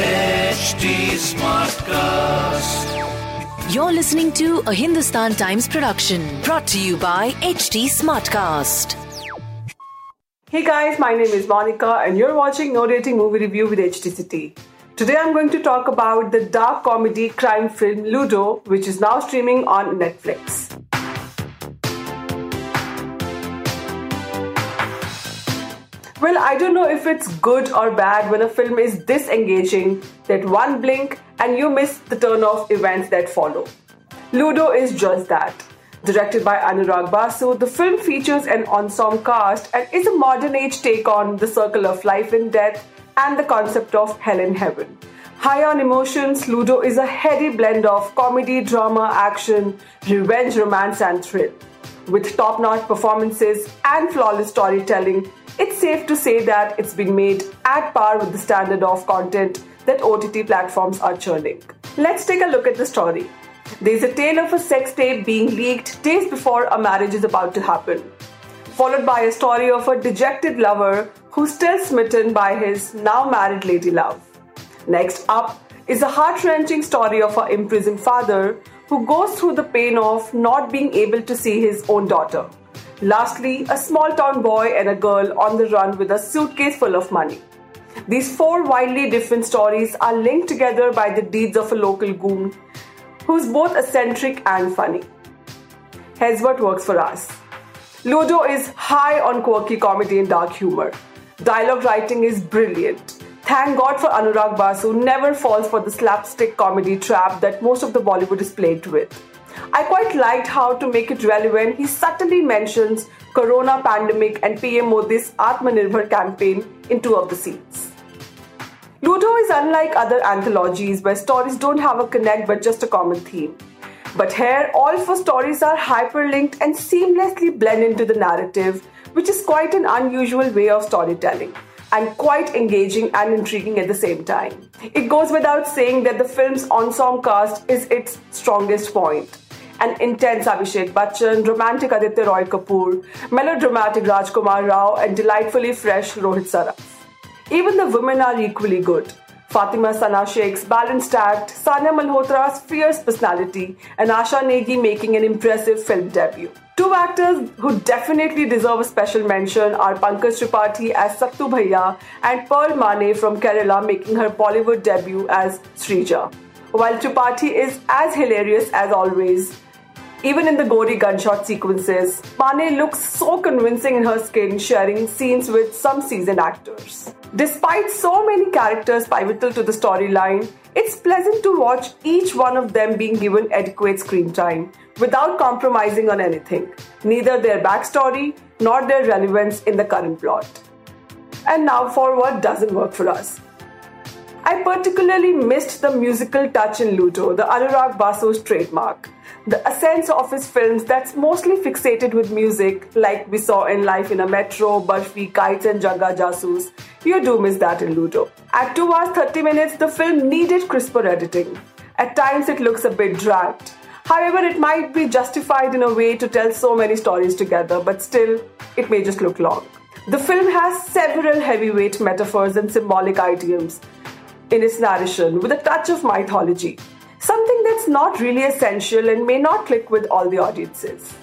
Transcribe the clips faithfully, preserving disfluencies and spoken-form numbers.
H T Smartcast. You're listening to a Hindustan Times production brought to you by H T Smartcast. Hey guys, my name is Monica and you're watching No Dating Movie Review with HTCity. Today I'm going to talk about the dark comedy crime film Ludo, which is now streaming on Netflix. Well, I don't know if it's good or bad when a film is this engaging that one blink and you miss the turn of events that follow. Ludo is just that. Directed by Anurag Basu, the film features an ensemble cast and is a modern age take on the circle of life and death and the concept of hell and heaven. High on emotions, Ludo is a heady blend of comedy, drama, action, revenge, romance and thrill. With top-notch performances and flawless storytelling, it's safe to say that it's been made at par with the standard of content that O T T platforms are churning. Let's take a look at the story. There's a tale of a sex tape being leaked days before a marriage is about to happen, followed by a story of a dejected lover who's still smitten by his now-married lady love. Next up is a heart-wrenching story of an imprisoned father who goes through the pain of not being able to see his own daughter. Lastly, a small-town boy and a girl on the run with a suitcase full of money. These four wildly different stories are linked together by the deeds of a local goon who's both eccentric and funny. Here's what works for us. Ludo is high on quirky comedy and dark humor. Dialogue writing is brilliant. Thank God for Anurag Basu, who never falls for the slapstick comedy trap that most of the Bollywood is plagued with. I quite liked how, to make it relevant, he subtly mentions Corona pandemic and P M Modi's Atmanirbhar campaign in two of the scenes. Ludo is unlike other anthologies where stories don't have a connect but just a common theme. But here, all four stories are hyperlinked and seamlessly blend into the narrative, which is quite an unusual way of storytelling and quite engaging and intriguing at the same time. It goes without saying that the film's ensemble cast is its strongest point. An intense Abhishek Bachchan, romantic Aditya Roy Kapoor, melodramatic Rajkumar Rao and delightfully fresh Rohit Saraf. Even the women are equally good. Fatima Sana Sheikh's balanced act, Sania Malhotra's fierce personality and Asha Negi making an impressive film debut. Two actors who definitely deserve a special mention are Pankaj Tripathi as Sattu Bhaiya and Pearl Mane from Kerala making her Bollywood debut as Sreeja. While Tripathi is as hilarious as always, even in the gory gunshot sequences, Mane looks so convincing in her skin, sharing scenes with some seasoned actors. Despite so many characters pivotal to the storyline, it's pleasant to watch each one of them being given adequate screen time, without compromising on anything, neither their backstory nor their relevance in the current plot. And now for what doesn't work for us. I particularly missed the musical touch in Ludo, the Anurag Basu's trademark. The essence of his films that's mostly fixated with music, like we saw in Life in a Metro, Barfi, Kites and Jagga Jasoos, you do miss that in Ludo. At two hours thirty minutes, the film needed crisper editing. At times it looks a bit dragged. However, it might be justified in a way to tell so many stories together, but still, it may just look long. The film has several heavyweight metaphors and symbolic idioms in its narration with a touch of mythology, something that's not really essential and may not click with all the audiences.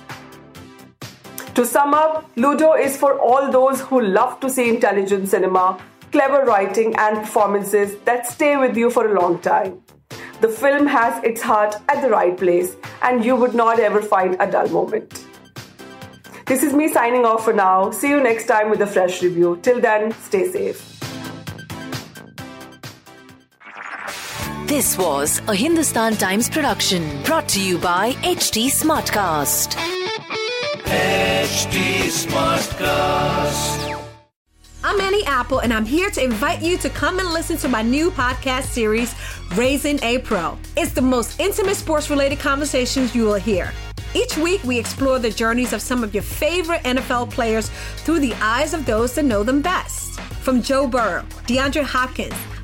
To sum up, Ludo is for all those who love to see intelligent cinema, clever writing and performances that stay with you for a long time. The film has its heart at the right place and you would not ever find a dull moment. This is me signing off for now. See you next time with a fresh review. Till then, stay safe. This was a Hindustan Times production brought to you by H T Smartcast. H T Smartcast. I'm Annie Apple, and I'm here to invite you to come and listen to my new podcast series, Raising a Pro. It's the most intimate sports-related conversations you will hear. Each week, we explore the journeys of some of your favorite N F L players through the eyes of those that know them best. From Joe Burrow, DeAndre Hopkins,